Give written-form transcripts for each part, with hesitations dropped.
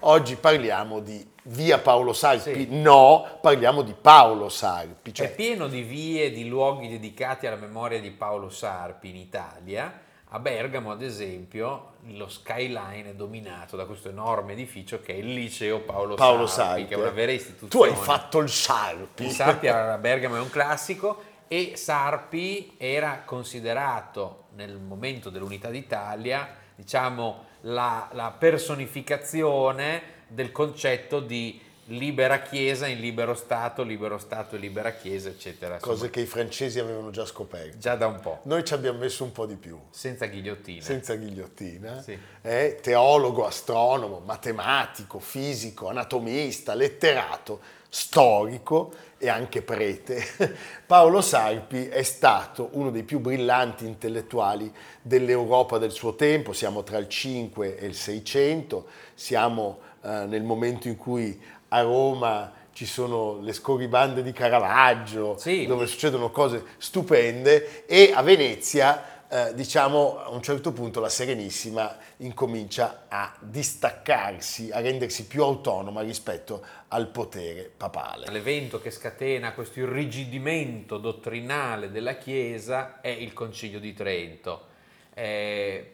Oggi parliamo di Via Paolo Sarpi, sì. No, parliamo di Paolo Sarpi. Cioè... È pieno di vie, di luoghi dedicati alla memoria di Paolo Sarpi in Italia. A Bergamo, ad esempio, lo skyline è dominato da questo enorme edificio che è il Liceo Paolo Sarpi, che è una vera istituzione. Tu hai fatto il Sarpi! Il Sarpi a Bergamo è un classico e Sarpi era considerato, nel momento dell'Unità d'Italia, diciamo la personificazione del concetto di libera Chiesa in libero Stato e libera Chiesa, eccetera. Cose insomma, che i francesi avevano già scoperto. Già da un po'. Noi ci abbiamo messo un po' di più. Senza ghigliottina. Sì. Teologo, astronomo, matematico, fisico, anatomista, letterato, storico e anche prete. Paolo Sarpi è stato uno dei più brillanti intellettuali dell'Europa del suo tempo. Siamo tra il 5 e il 600, siamo nel momento in cui a Roma ci sono le scorribande di Caravaggio, sì, dove succedono cose stupende, e a Venezia, diciamo, a un certo punto la Serenissima incomincia a distaccarsi, a rendersi più autonoma rispetto al potere papale. L'evento che scatena questo irrigidimento dottrinale della Chiesa è il Concilio di Trento.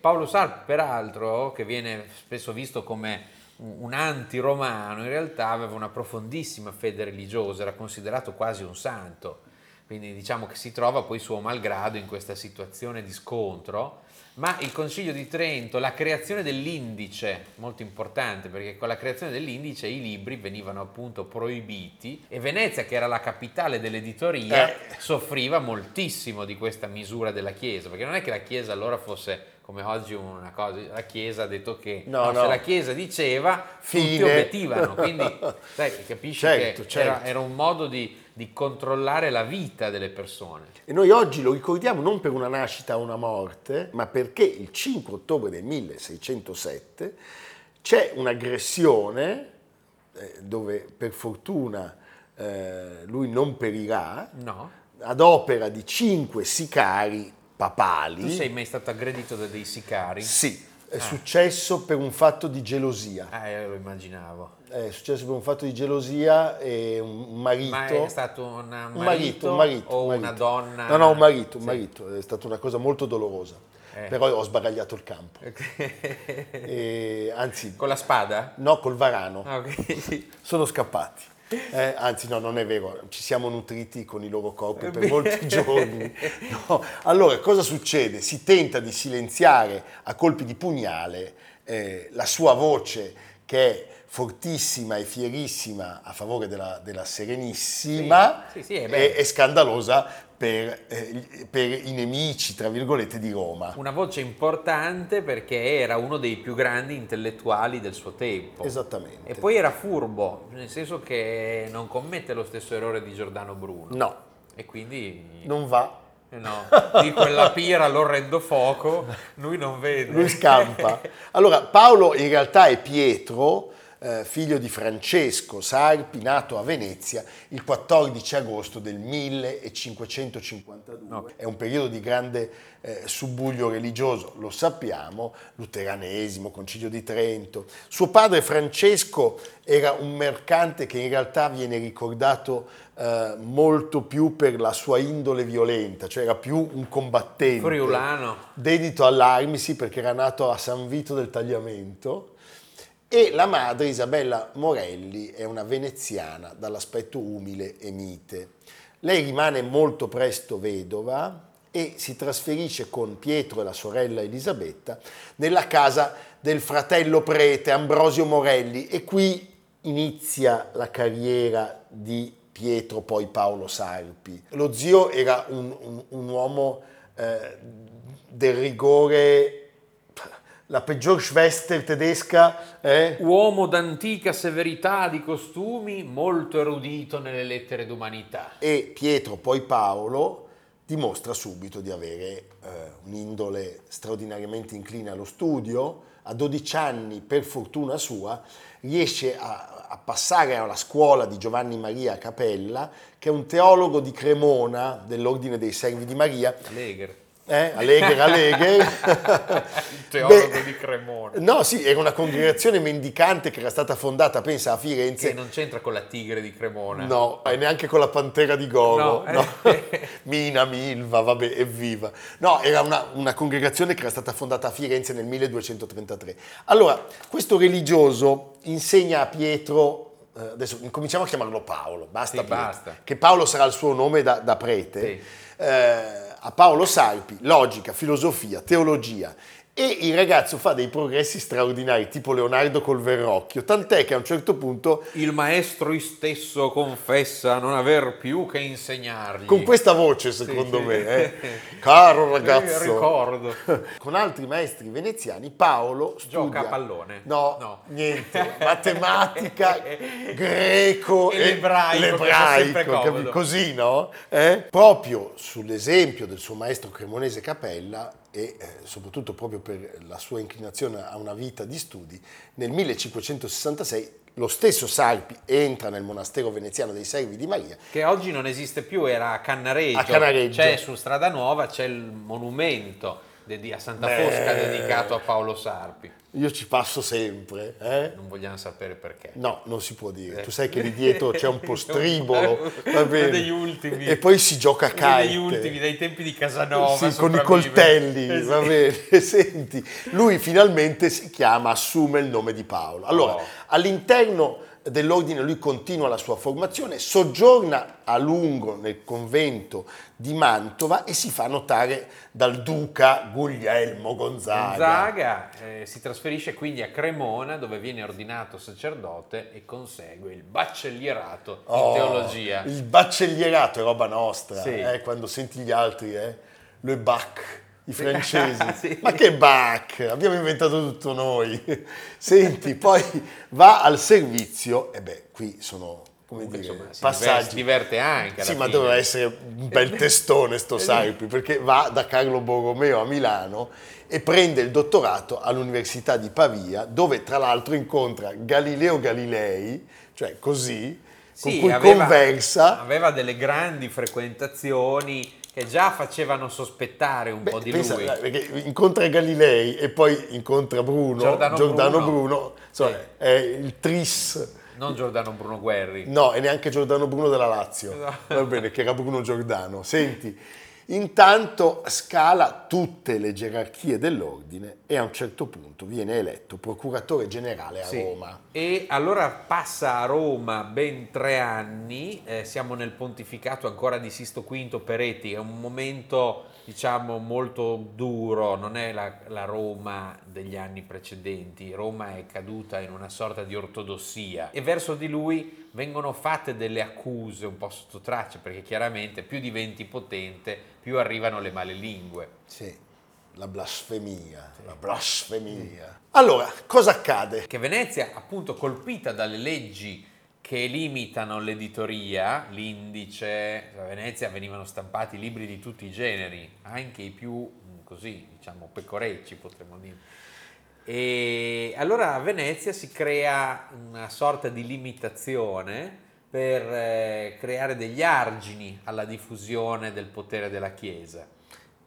Paolo Sarpi, peraltro, che viene spesso visto come un antiromano, in realtà aveva una profondissima fede religiosa, era considerato quasi un santo, quindi diciamo che si trova poi suo malgrado in questa situazione di scontro. Ma il Concilio di Trento, la creazione dell'Indice, molto importante, perché con la creazione dell'Indice i libri venivano appunto proibiti, e Venezia, che era la capitale dell'editoria, soffriva moltissimo di questa misura della Chiesa, perché non è che la Chiesa allora fosse come oggi una cosa, la Chiesa ha detto che no. Se la Chiesa diceva, tutti obbedivano, quindi sai, capisci, certo. Era un modo di controllare la vita delle persone. E noi oggi lo ricordiamo non per una nascita o una morte, ma perché il 5 ottobre del 1607 c'è un'aggressione dove per fortuna lui non perirà, no, ad opera di 5 sicari papali. Tu sei mai stato aggredito da dei sicari? Sì, è successo per un fatto di gelosia. Lo immaginavo. È successo per un fatto di gelosia e un marito. Ma è stato un marito. Una donna? No, un marito. È stata una cosa molto dolorosa. Però ho sbaragliato il campo. Anzi. Con la spada? No, col varano. Okay, sì. Sono scappati. Anzi, no, non è vero, ci siamo nutriti con i loro corpi per molti giorni. No. Allora, cosa succede? Si tenta di silenziare a colpi di pugnale la sua voce, che è fortissima e fierissima a favore della Serenissima, sì, e scandalosa per i nemici, tra virgolette, di Roma. Una voce importante perché era uno dei più grandi intellettuali del suo tempo. Esattamente. E poi era furbo, nel senso che non commette lo stesso errore di Giordano Bruno. No. E quindi... Non va. No, di quella pira lo rendo fuoco, lui non vede. Lui scampa. Allora, Paolo in realtà è Pietro, figlio di Francesco Sarpi, nato a Venezia il 14 agosto del 1552. No. È un periodo di grande subbuglio religioso, lo sappiamo, luteranesimo, Concilio di Trento. Suo padre Francesco era un mercante che in realtà viene ricordato molto più per la sua indole violenta, cioè era più un combattente. Friulano. Dedito all'armi, sì, perché era nato a San Vito del Tagliamento. E la madre, Isabella Morelli, è una veneziana dall'aspetto umile e mite. Lei rimane molto presto vedova e si trasferisce con Pietro e la sorella Elisabetta nella casa del fratello prete Ambrosio Morelli, e qui inizia la carriera di Pietro, poi Paolo Sarpi. Lo zio era un uomo del rigore. La peggior Schwester tedesca è... Uomo d'antica severità di costumi, molto erudito nelle lettere d'umanità. E Pietro, poi Paolo, dimostra subito di avere un'indole straordinariamente incline allo studio. A 12 anni, per fortuna sua, riesce a passare alla scuola di Giovanni Maria Capella, che è un teologo di Cremona, dell'Ordine dei Servi di Maria. Allegher. Allegher. Il teologo di Cremona. No, sì, era una congregazione mendicante che era stata fondata, pensa, a Firenze. Che non c'entra con la tigre di Cremona. No, e neanche con la pantera di Goro. No. No. Mina, Milva, vabbè, evviva. No, era una congregazione che era stata fondata a Firenze nel 1233. Allora, questo religioso insegna a Pietro, adesso cominciamo a chiamarlo Paolo, basta, sì, basta. Che Paolo sarà il suo nome da prete. Sì. A Paolo Sarpi, logica, filosofia, teologia, e il ragazzo fa dei progressi straordinari, tipo Leonardo col Verrocchio, tant'è che a un certo punto il maestro stesso confessa non aver più che insegnargli. Con questa voce, secondo me, caro ragazzo. Ricordo. Con altri maestri veneziani Paolo studia. Gioca a pallone. No, niente. Matematica, greco e l'ebraico, così, no? Proprio sull'esempio del suo maestro cremonese Capella, e soprattutto proprio per la sua inclinazione a una vita di studi, nel 1566 lo stesso Sarpi entra nel monastero veneziano dei Servi di Maria. Che oggi non esiste più, era a Cannaregio. C'è su Strada Nuova, c'è il monumento a Santa Fosca dedicato a Paolo Sarpi. Io ci passo sempre. Non vogliamo sapere perché. No, non si può dire. Tu sai che lì dietro c'è un postribolo. Va bene. Uno degli ultimi. E poi si gioca a kite. Degli ultimi, dai tempi di Casanova. Sì, con i coltelli. Va bene. Senti, lui finalmente assume il nome di Paolo. Allora, all'interno dell'ordine lui continua la sua formazione, soggiorna a lungo nel convento di Mantova e si fa notare dal duca Guglielmo Gonzaga. Si trasferisce quindi a Cremona, dove viene ordinato sacerdote e consegue il baccellierato in teologia. Il baccellierato è roba nostra, quando senti gli altri, le bac. I francesi, sì. Ma che bac, abbiamo inventato tutto noi. Senti, poi va al servizio, qui sono, passaggi. Si diverte anche. Sì, ma doveva essere un bel testone sto Sarpi, perché va da Carlo Borromeo a Milano e prende il dottorato all'Università di Pavia, dove tra l'altro incontra Galileo Galilei, cioè così, con cui conversa. Aveva delle grandi frequentazioni che già facevano sospettare un po' di lui. Perché incontra Galilei e poi incontra Bruno, Giordano Bruno è il tris. Non Giordano Bruno Guerri. No, e neanche Giordano Bruno della Lazio. No. Va bene, che era Bruno Giordano. Senti, intanto scala tutte le gerarchie dell'ordine e a un certo punto viene eletto procuratore generale a Roma. E allora passa a Roma ben 3 anni, siamo nel pontificato ancora di Sisto V Peretti, è un momento diciamo molto duro, non è la Roma degli anni precedenti, Roma è caduta in una sorta di ortodossia e verso di lui vengono fatte delle accuse un po' sotto traccia, perché chiaramente più diventi potente più arrivano le male lingue. Sì. La blasfemia, Allora, cosa accade? Che Venezia, appunto colpita dalle leggi che limitano l'editoria, l'indice, a Venezia venivano stampati libri di tutti i generi, anche i più, così, diciamo, pecorecci potremmo dire. E allora a Venezia si crea una sorta di limitazione per creare degli argini alla diffusione del potere della Chiesa.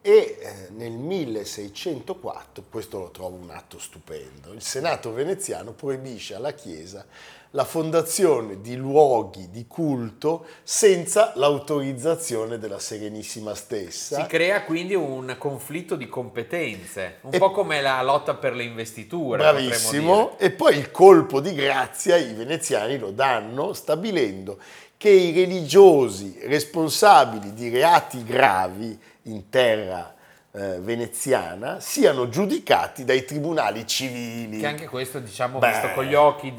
E nel 1604, questo lo trovo un atto stupendo, il Senato veneziano proibisce alla Chiesa la fondazione di luoghi di culto senza l'autorizzazione della Serenissima stessa. Si crea quindi un conflitto di competenze, un po' come la lotta per le investiture. Bravissimo, e poi il colpo di grazia i veneziani lo danno stabilendo che i religiosi responsabili di reati gravi in terra veneziana siano giudicati dai tribunali civili. Che anche questo, diciamo, visto con gli occhi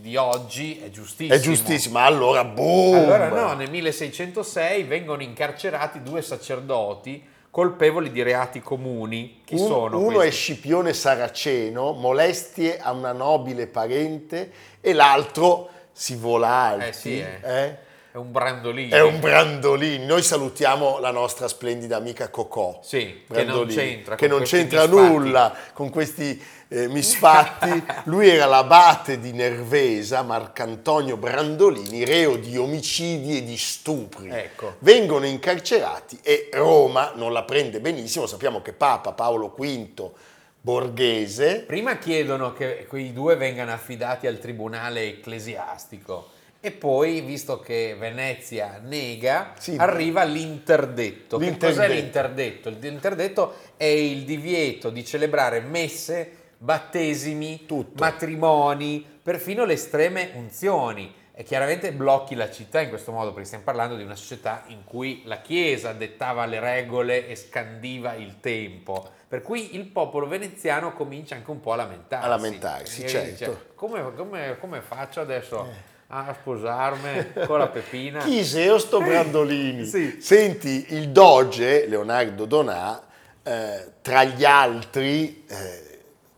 di oggi è giustissimo. È giustissimo, allora boom! Allora no, nel 1606 vengono incarcerati 2 sacerdoti colpevoli di reati comuni. Chi sono? Uno è Scipione Saraceno, molestie a una nobile parente, e l'altro si vola alti. È un Brandolini. È un Brandolini. Noi salutiamo la nostra splendida amica Cocò. Sì, Brandolini, che non c'entra nulla con questi misfatti. Lui era l'abate di Nervesa, Marcantonio Brandolini, reo di omicidi e di stupri. Ecco. Vengono incarcerati e Roma non la prende benissimo. Sappiamo che Papa Paolo V Borghese... Prima chiedono che quei due vengano affidati al tribunale ecclesiastico. E poi, visto che Venezia nega, sì, arriva l'interdetto. Che cos'è l'interdetto? L'interdetto è il divieto di celebrare messe, battesimi, tutto, matrimoni, perfino le estreme unzioni. E chiaramente blocchi la città in questo modo, perché stiamo parlando di una società in cui la Chiesa dettava le regole e scandiva il tempo. Per cui il popolo veneziano comincia anche un po' a lamentarsi. Certo. Dice, come faccio adesso... a sposarmi con la Pepina? Chi sei sto Brandolini? Sì. Senti, il doge Leonardo Donà, tra gli altri,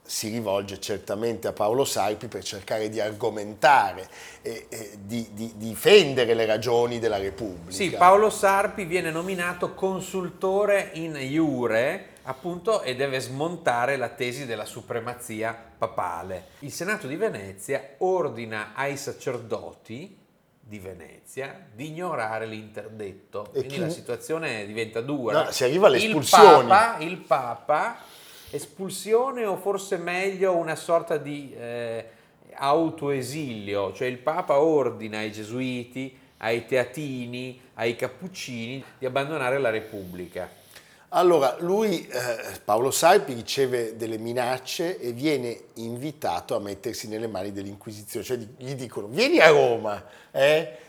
si rivolge certamente a Paolo Sarpi per cercare di argomentare e di difendere le ragioni della Repubblica. Sì, Paolo Sarpi viene nominato consultore in iure, appunto, e deve smontare la tesi della supremazia papale. Il Senato di Venezia ordina ai sacerdoti di Venezia di ignorare l'interdetto. Quindi la situazione diventa dura. No, si arriva all'espulsione. Il Papa, espulsione o forse meglio una sorta di autoesilio. Cioè il Papa ordina ai gesuiti, ai teatini, ai cappuccini di abbandonare la Repubblica. Allora, lui, Paolo Sarpi, riceve delle minacce e viene invitato a mettersi nelle mani dell'Inquisizione. Cioè gli dicono, vieni a Roma,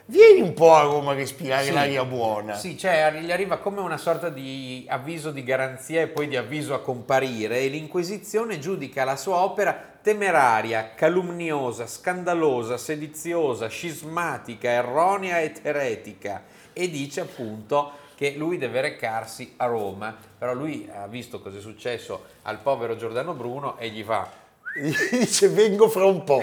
vieni un po' a Roma a respirare l'aria buona. Sì, cioè gli arriva come una sorta di avviso di garanzia e poi di avviso a comparire, e l'Inquisizione giudica la sua opera temeraria, calunniosa, scandalosa, sediziosa, scismatica, erronea ed eretica, e dice appunto... che lui deve recarsi a Roma, però lui ha visto cosa è successo al povero Giordano Bruno e gli dice vengo fra un po',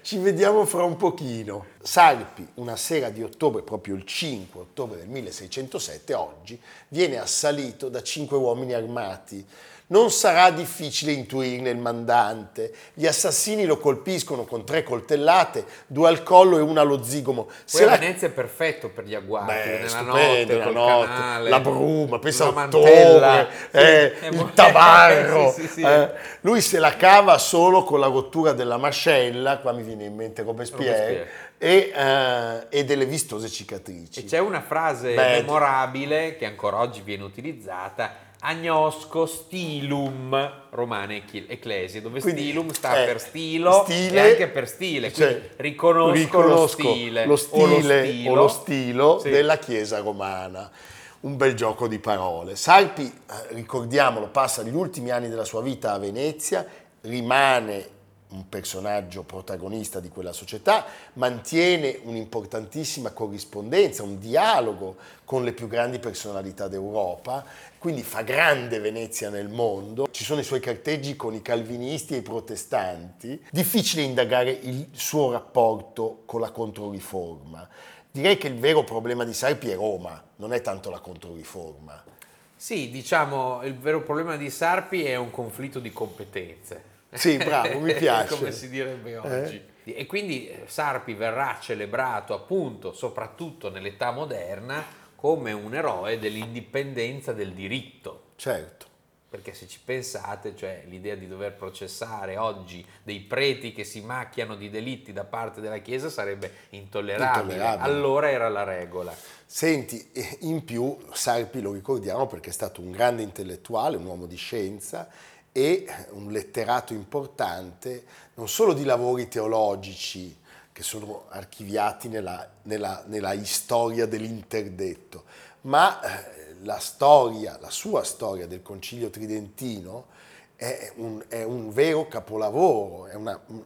ci vediamo fra un pochino. Sarpi, una sera di ottobre, proprio il 5 ottobre del 1607, oggi, viene assalito da 5 uomini armati. Non sarà difficile intuirne il mandante. Gli assassini lo colpiscono con 3 coltellate, 2 al collo e 1 allo zigomo. Venezia è perfetto per gli agguati. Nella notte, la bruma, pensa a ottobre, il tabarro. Lui se la cava solo con la rottura della mascella, qua mi viene in mente Robespierre. E delle vistose cicatrici. E c'è una frase memorabile che ancora oggi viene utilizzata, agnosco stilum romane ecclesie, dove quindi, stilum sta per stile e anche per stile, quindi cioè, riconosco lo stile della Chiesa romana. Un bel gioco di parole. Sarpi, ricordiamolo, passa gli ultimi anni della sua vita a Venezia, rimane un personaggio protagonista di quella società, mantiene un'importantissima corrispondenza, un dialogo con le più grandi personalità d'Europa, quindi fa grande Venezia nel mondo. Ci sono i suoi carteggi con i calvinisti e i protestanti. Difficile indagare il suo rapporto con la Controriforma. Direi che il vero problema di Sarpi è Roma, non è tanto la Controriforma. Sì, diciamo, il vero problema di Sarpi è un conflitto di competenze. Sì, bravo, mi piace. Come si direbbe oggi. E quindi Sarpi verrà celebrato appunto, soprattutto nell'età moderna, come un eroe dell'indipendenza del diritto. Certo. Perché se ci pensate, cioè l'idea di dover processare oggi dei preti che si macchiano di delitti da parte della Chiesa sarebbe intollerabile. Allora era la regola. Senti, in più Sarpi lo ricordiamo perché è stato un grande intellettuale, un uomo di scienza, e un letterato importante non solo di lavori teologici che sono archiviati nella storia dell'interdetto, ma la sua storia del Concilio Tridentino è un vero capolavoro, è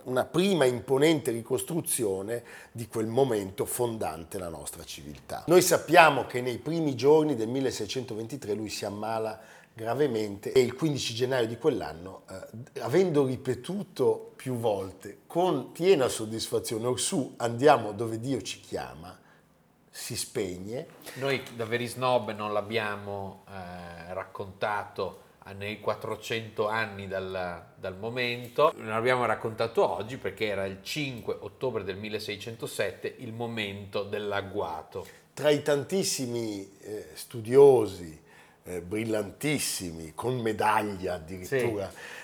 una prima imponente ricostruzione di quel momento fondante la nostra civiltà. Noi sappiamo che nei primi giorni del 1623 lui si ammala gravemente e il 15 gennaio di quell'anno, avendo ripetuto più volte con piena soddisfazione, orsù andiamo dove Dio ci chiama, si spegne. Noi da veri snob non l'abbiamo raccontato nei 400 anni dal momento, non l'abbiamo raccontato oggi perché era il 5 ottobre del 1607 il momento dell'agguato. Tra i tantissimi studiosi brillantissimi, con medaglia addirittura, sì.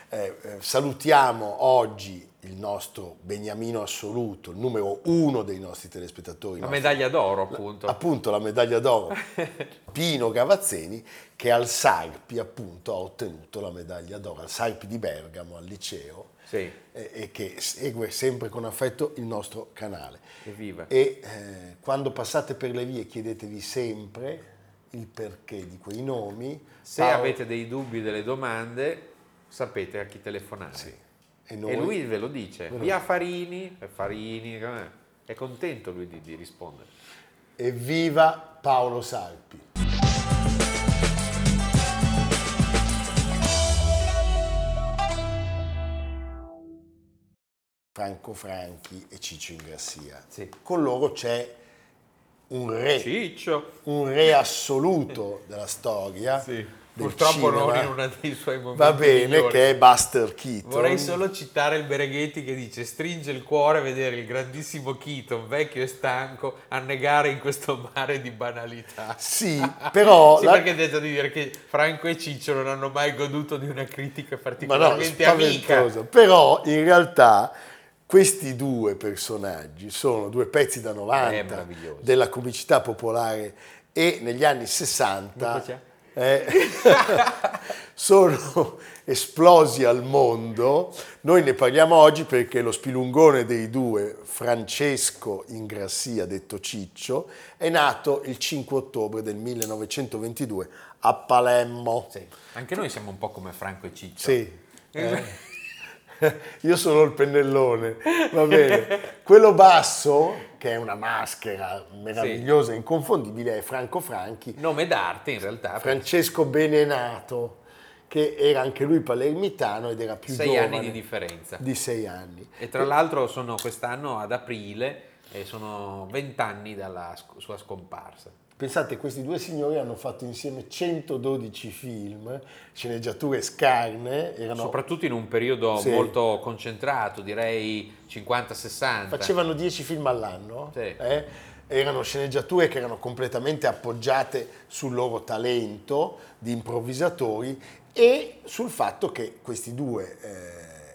Salutiamo oggi il nostro beniamino assoluto, il numero uno dei nostri telespettatori. La medaglia d'oro, appunto. Appunto, la medaglia d'oro. Pino Gavazzeni, che al Sarpi, appunto, ha ottenuto la medaglia d'oro, al Sarpi di Bergamo, al liceo, sì. E che segue sempre con affetto il nostro canale. Evviva. E quando passate per le vie chiedetevi sempre il perché di quei nomi. Se avete dei dubbi, delle domande, sapete a chi telefonare. Sì. E lui ve lo dice, via Farini, è contento lui di rispondere. Evviva Paolo Sarpi! Franco Franchi e Ciccio Ingrassia. Sì. Con loro c'è un re assoluto della storia, sì, purtroppo cinema, non in uno dei suoi momenti va bene migliori, che è Buster Keaton. Vorrei solo citare il Bereghetti che dice: stringe il cuore a vedere il grandissimo Keaton, vecchio e stanco, annegare in questo mare di banalità. Sì, però sì, perché detto di dire che Franco e Ciccio non hanno mai goduto di una critica particolarmente amica, però in realtà questi due personaggi sono due pezzi da 90 della comicità popolare, e negli anni 60 sono esplosi al mondo. Noi ne parliamo oggi perché lo spilungone dei due, Francesco Ingrassia, detto Ciccio, è nato il 5 ottobre del 1922 a Palermo. Sì. Anche noi siamo un po' come Franco e Ciccio. Sì. Io sono il pennellone, va bene. Quello basso, che è una maschera meravigliosa e inconfondibile, è Franco Franchi. Nome d'arte, in realtà. Francesco Benenato, che era anche lui palermitano ed era più giovane. 6 anni di differenza. Di 6 anni. E tra l'altro sono quest'anno ad aprile e sono 20 anni dalla sua scomparsa. Pensate, questi due signori hanno fatto insieme 112 film, sceneggiature scarne. Erano soprattutto in un periodo molto concentrato, direi 50-60. Facevano 10 film all'anno, erano sceneggiature che erano completamente appoggiate sul loro talento di improvvisatori e sul fatto che questi due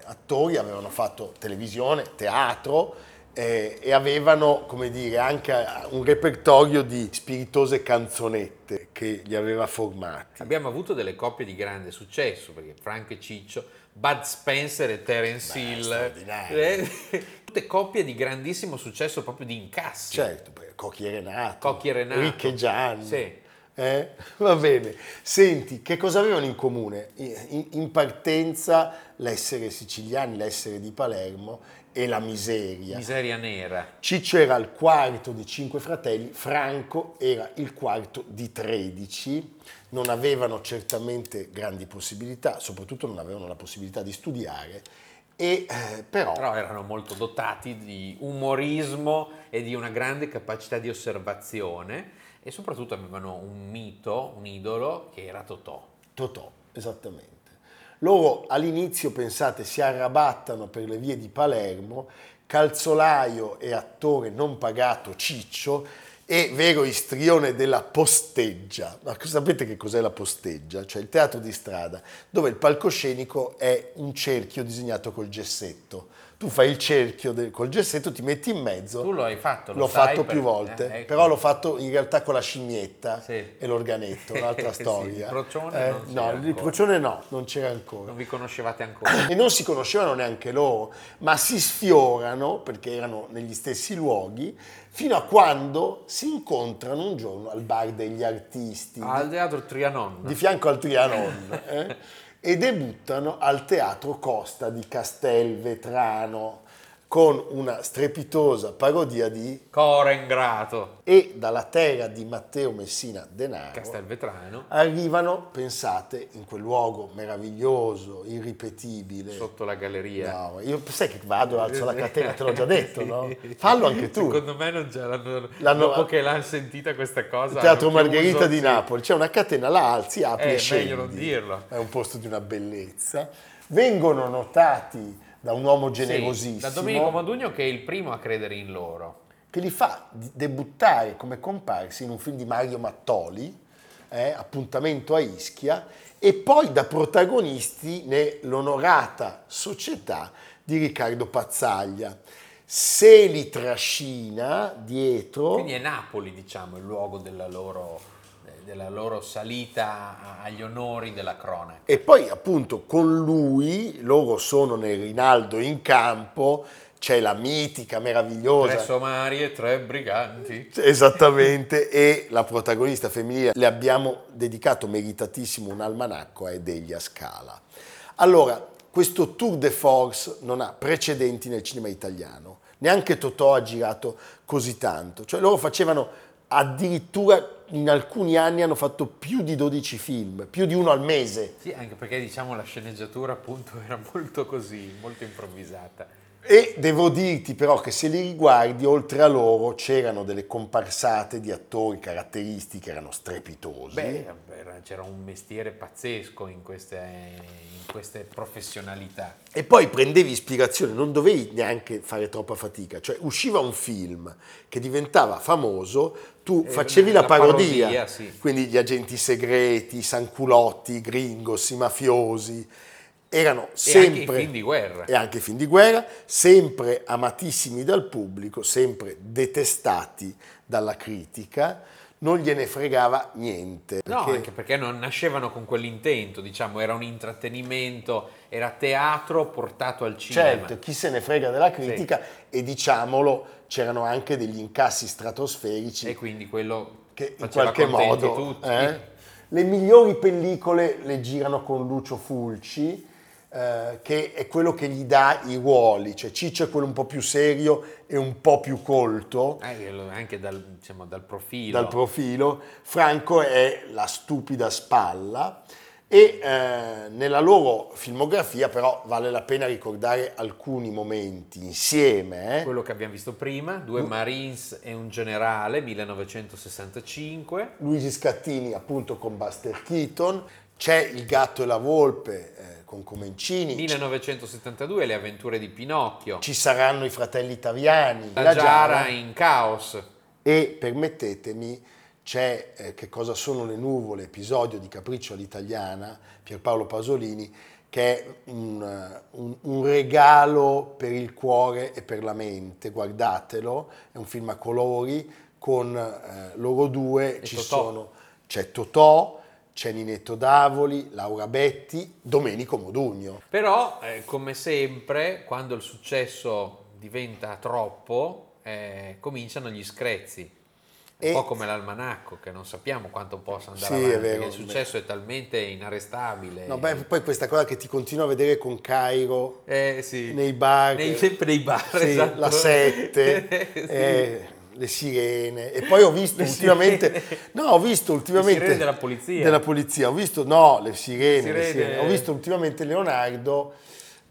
attori avevano fatto televisione, teatro, e avevano, come dire, anche un repertorio di spiritose canzonette che li aveva formati. Abbiamo avuto delle coppie di grande successo, perché Franco e Ciccio, Bud Spencer e Terence Hill, tutte coppie di grandissimo successo proprio di incassi. Certo, Cocchi e Renato, Ricche Gianni. Sì. Va bene, senti, che cosa avevano in comune? In partenza l'essere siciliani, l'essere di Palermo e la miseria nera. Ciccio era il quarto di 5 fratelli, Franco era il quarto di 13. Non avevano certamente grandi possibilità, soprattutto non avevano la possibilità di studiare, e però erano molto dotati di umorismo e di una grande capacità di osservazione. E soprattutto avevano un mito, un idolo, che era Totò. Totò, esattamente. Loro all'inizio, pensate, si arrabattano per le vie di Palermo, calzolaio e attore non pagato Ciccio e vero istrione della posteggia. Ma sapete che cos'è la posteggia? Cioè il teatro di strada, dove il palcoscenico è un cerchio disegnato col gessetto. Tu fai il cerchio col gessetto, ti metti in mezzo. Tu lo hai fatto, l'ho fatto più volte, ecco. Però l'ho fatto in realtà con la scimmietta e l'organetto, un'altra storia. Sì, il procione non c'era ancora. Il procione non c'era ancora. Non vi conoscevate ancora. E non si conoscevano neanche loro, ma si sfiorano, perché erano negli stessi luoghi, fino a quando si incontrano un giorno al bar degli artisti. Al Teatro Trianon. Di fianco al Trianon, E debuttano al Teatro Costa di Castelvetrano con una strepitosa parodia di Cora Ingrato. E dalla terra di Matteo Messina Denaro, Castelvetrano, arrivano, pensate, in quel luogo meraviglioso, irripetibile, sotto la galleria. No, io sai che vado, alzo la catena, te l'ho già detto, no? Fallo anche tu. Secondo me non già l'hanno dopo che l'hanno sentita questa cosa. Il Teatro Margherita di Napoli, c'è una catena, la alzi, apri e scendi. Meglio non dirlo. È un posto di una bellezza. Vengono notati da un uomo generosissimo. Sì, da Domenico Modugno, che è il primo a credere in loro. Che li fa debuttare come comparsi in un film di Mario Mattoli, Appuntamento a Ischia, e poi da protagonisti nell'Onorata Società di Riccardo Pazzaglia. Se li trascina dietro... Quindi è Napoli, diciamo, il luogo della loro salita agli onori della cronaca. E poi appunto con lui, loro sono nel Rinaldo in campo, c'è la mitica, meravigliosa... 3 somari e 3 briganti. Esattamente, e la protagonista femminile, le abbiamo dedicato meritatissimo un almanacco a Edelia Scala. Allora, questo tour de force non ha precedenti nel cinema italiano, neanche Totò ha girato così tanto, cioè loro facevano addirittura... In alcuni anni hanno fatto più di 12 film, più di uno al mese. Sì, anche perché diciamo la sceneggiatura appunto era molto così, molto improvvisata. E devo dirti però che se li riguardi, oltre a loro c'erano delle comparsate di attori caratteristici che erano strepitosi. Beh, c'era un mestiere pazzesco in queste professionalità. E poi prendevi ispirazione, non dovevi neanche fare troppa fatica, cioè usciva un film che diventava famoso, tu facevi la parodia, sì. Quindi gli agenti segreti, i sanculotti, i gringos, i mafiosi. Erano sempre, e anche i film di guerra, sempre amatissimi dal pubblico, sempre detestati dalla critica, non gliene fregava niente. Perché... No, anche perché non nascevano con quell'intento, diciamo, era un intrattenimento, era teatro portato al cinema. Certo, chi se ne frega della critica, sì. E diciamolo, c'erano anche degli incassi stratosferici. E quindi quello che in qualche modo tutti. Le migliori pellicole le girano con Lucio Fulci, che è quello che gli dà i ruoli, cioè Ciccio è quello un po' più serio e un po' più colto, anche dal profilo. Franco è la stupida spalla, e nella loro filmografia però vale la pena ricordare alcuni momenti insieme. Quello che abbiamo visto prima, 2 Marines e un generale, 1965. Luigi Scattini appunto con Buster Keaton. C'è Il gatto e la volpe con Comencini, 1972, Le avventure di Pinocchio, Ci saranno i fratelli italiani, La giara in caos, e permettetemi c'è Che cosa sono le nuvole, episodio di Capriccio all'italiana, Pierpaolo Pasolini, che è un regalo per il cuore e per la mente, guardatelo, è un film a colori con loro due, c'è Totò, c'è Ninetto Davoli, Laura Betti, Domenico Modugno. Però, come sempre, quando il successo diventa troppo, cominciano gli screzi. Un po' come l'almanacco, che non sappiamo quanto possa andare avanti, perché il successo è talmente inarrestabile. No, beh, poi questa cosa che ti continuo a vedere con Cairo, sì. Nei bar. Sempre nei bar, sì, esatto. La 7, sì. Le sirene, e poi ho visto ultimamente le sirene della polizia, ho visto le sirene. Ho visto ultimamente Leonardo,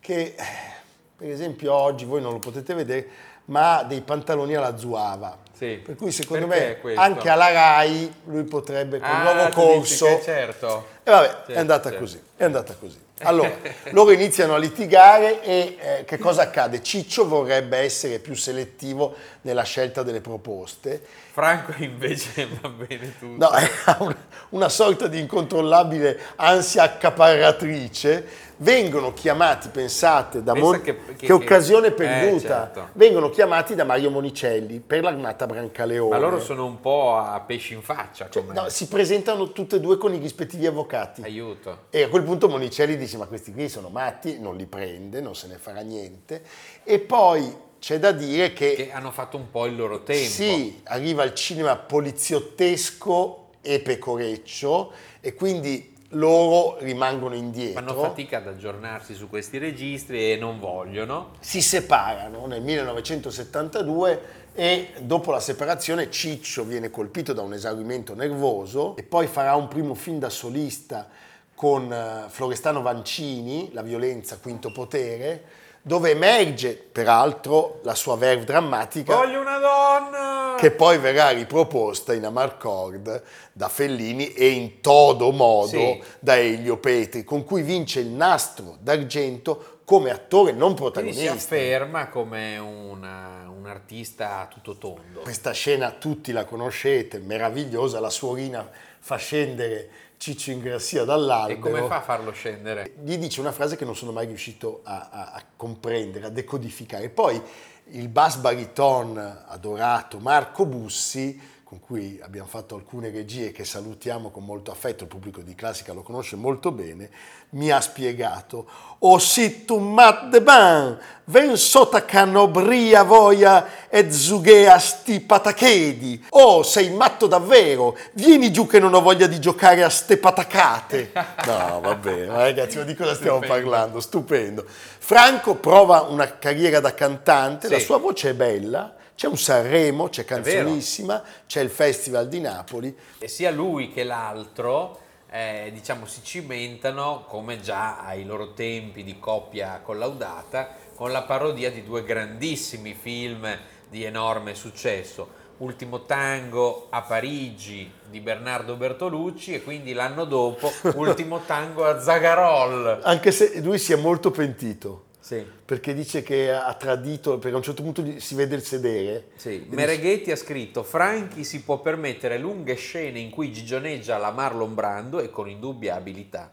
che per esempio oggi voi non lo potete vedere, ma ha dei pantaloni alla Zuava, sì. Per cui secondo me anche alla Rai lui potrebbe con il nuovo corso, certo. E vabbè, certo, è andata così. Allora, loro iniziano a litigare e che cosa accade? Ciccio vorrebbe essere più selettivo nella scelta delle proposte. Franco invece va bene tutto. No, ha una sorta di incontrollabile ansia accaparratrice. Vengono chiamati, pensate, da occasione perduta, certo. Vengono chiamati da Mario Monicelli per l'Armata Brancaleone. Ma loro sono un po' a pesci in faccia. Cioè, no, si presentano tutte e due con i rispettivi avvocati. Aiuto. E a quel punto Monicelli dice, ma questi qui sono matti, non li prende, non se ne farà niente. E poi c'è da dire che hanno fatto un po' il loro tempo. Sì, arriva il cinema poliziottesco e pecoreccio, e quindi... loro rimangono indietro. Fanno fatica ad aggiornarsi su questi registri e non vogliono. Si separano nel 1972 e dopo la separazione Ciccio viene colpito da un esaurimento nervoso e poi farà un primo film da solista con Florestano Vancini, La violenza, quinto potere, dove emerge peraltro la sua verve drammatica. Voglio una donna! Che poi verrà riproposta in Amarcord da Fellini e in todo modo da Elio Petri, con cui vince il Nastro d'Argento come attore non protagonista. Quindi si afferma come un artista tutto tondo. Questa scena tutti la conoscete, meravigliosa, la suorina fa scendere Ciccio Ingrassia dall'albero. E come fa a farlo scendere? Gli dice una frase che non sono mai riuscito a comprendere, a decodificare. Poi il bass bariton adorato Marco Bussi, con cui abbiamo fatto alcune regie che salutiamo con molto affetto, il pubblico di Classica lo conosce molto bene, mi ha spiegato: «O si tu mat de ban, ven sota canobria voia e zughea sti patachedi. Oh, sei matto davvero, vieni giù che non ho voglia di giocare a ste patacate». No, vabbè, ragazzi, ma di cosa stiamo parlando? Stupendo. Franco prova una carriera da cantante, la sua voce è bella, c'è un Sanremo, c'è Canzonissima, c'è il Festival di Napoli. E sia lui che l'altro, diciamo, si cimentano, come già ai loro tempi di coppia collaudata, con la parodia di due grandissimi film di enorme successo. Ultimo tango a Parigi di Bernardo Bertolucci e quindi l'anno dopo Ultimo tango a Zagarol. Anche se lui si è molto pentito. Sì. Perché dice che ha tradito, perché a un certo punto si vede il sedere. Sì. Mereghetti ha scritto: Franchi si può permettere lunghe scene in cui gigioneggia alla Marlon Brando e con indubbia abilità.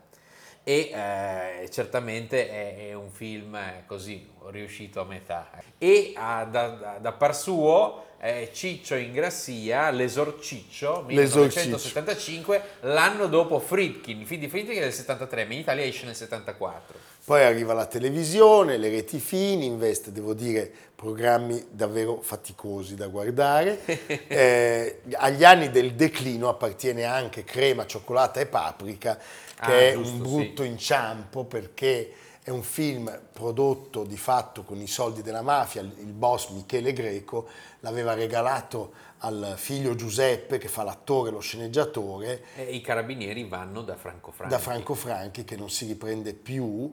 E certamente è un film così riuscito a metà. E da par suo Ciccio Ingrassia, L'esorciccio 1975, l'anno dopo Friedkin, film di Friedkin del 73, ma in Italia esce nel 74. Poi arriva la televisione, le reti Fininvest, devo dire programmi davvero faticosi da guardare. Agli anni del declino appartiene anche Crema, cioccolata e paprika, che è giusto, un brutto inciampo, perché è un film prodotto di fatto con i soldi della mafia. Il boss Michele Greco l'aveva regalato al figlio Giuseppe, che fa l'attore, lo sceneggiatore. E i carabinieri vanno da Franco Franchi. Da Franco Franchi, che non si riprende più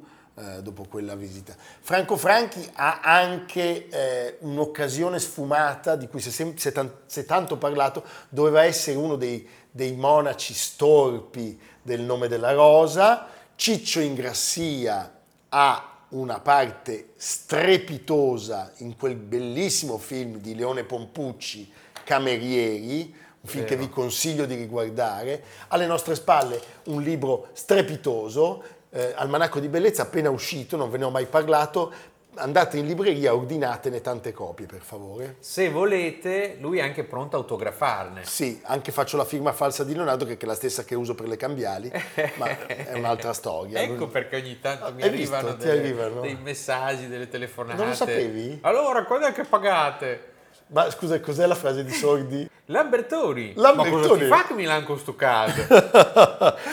dopo quella visita. Franco Franchi ha anche un'occasione sfumata, di cui si è tanto parlato, doveva essere uno dei monaci storpi del Nome della Rosa. Ciccio Ingrassia ha una parte strepitosa in quel bellissimo film di Leone Pompucci, Camerieri, un film che vi consiglio di riguardare. Alle nostre spalle un libro strepitoso, Almanacco di bellezza, appena uscito, non ve ne ho mai parlato. Andate in libreria, ordinatene tante copie, per favore. Se volete, lui è anche pronto a autografarne. Sì, anche faccio la firma falsa di Leonardo, che è la stessa che uso per le cambiali, ma è un'altra storia. Ecco perché ogni tanto mi arrivano, dei messaggi, delle telefonate. Non lo sapevi? Allora, quando è che pagate? Ma scusa, cos'è la frase di Sordi? Lambertoni. Ma cosa ti fa che Milan con sto caso?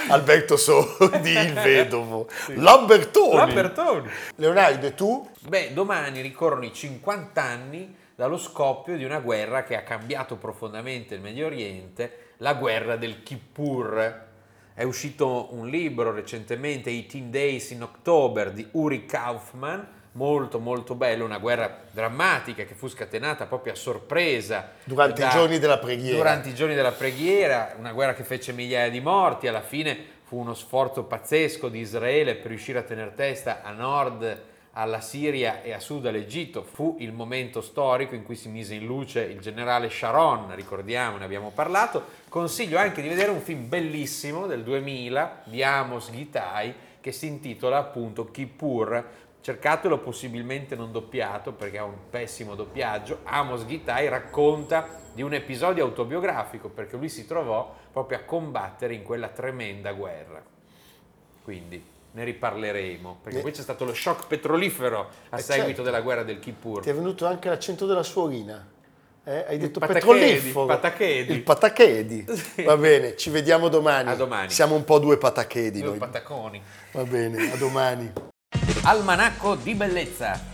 Alberto Sordi, il vedovo. Sì. Lambertoni. Leonardo, e tu? Beh, domani ricorrono i 50 anni dallo scoppio di una guerra che ha cambiato profondamente il Medio Oriente, la guerra del Kippur. È uscito un libro recentemente, 18 Days in October, di Uri Kaufman, molto molto bello, una guerra drammatica che fu scatenata proprio a sorpresa durante i giorni della preghiera, una guerra che fece migliaia di morti. Alla fine fu uno sforzo pazzesco di Israele per riuscire a tenere testa a nord alla Siria e a sud all'Egitto. Fu il momento storico in cui si mise in luce il generale Sharon, ricordiamo, ne abbiamo parlato. Consiglio anche di vedere un film bellissimo del 2000 di Amos Gittai che si intitola appunto Kippur. Cercatelo, possibilmente non doppiato, perché ha un pessimo doppiaggio. Amos Gittai racconta di un episodio autobiografico, perché lui si trovò proprio a combattere in quella tremenda guerra. Quindi ne riparleremo, perché poi c'è stato lo shock petrolifero a seguito della guerra del Kippur. Ti è venuto anche l'accento della suorina. Hai detto petrolifero. Patachedi. Il patachedi. Sì. Va bene, ci vediamo domani. A domani. Siamo un po' due patachedi. Due noi. Pataconi. Va bene, a domani. Almanacco di bellezza.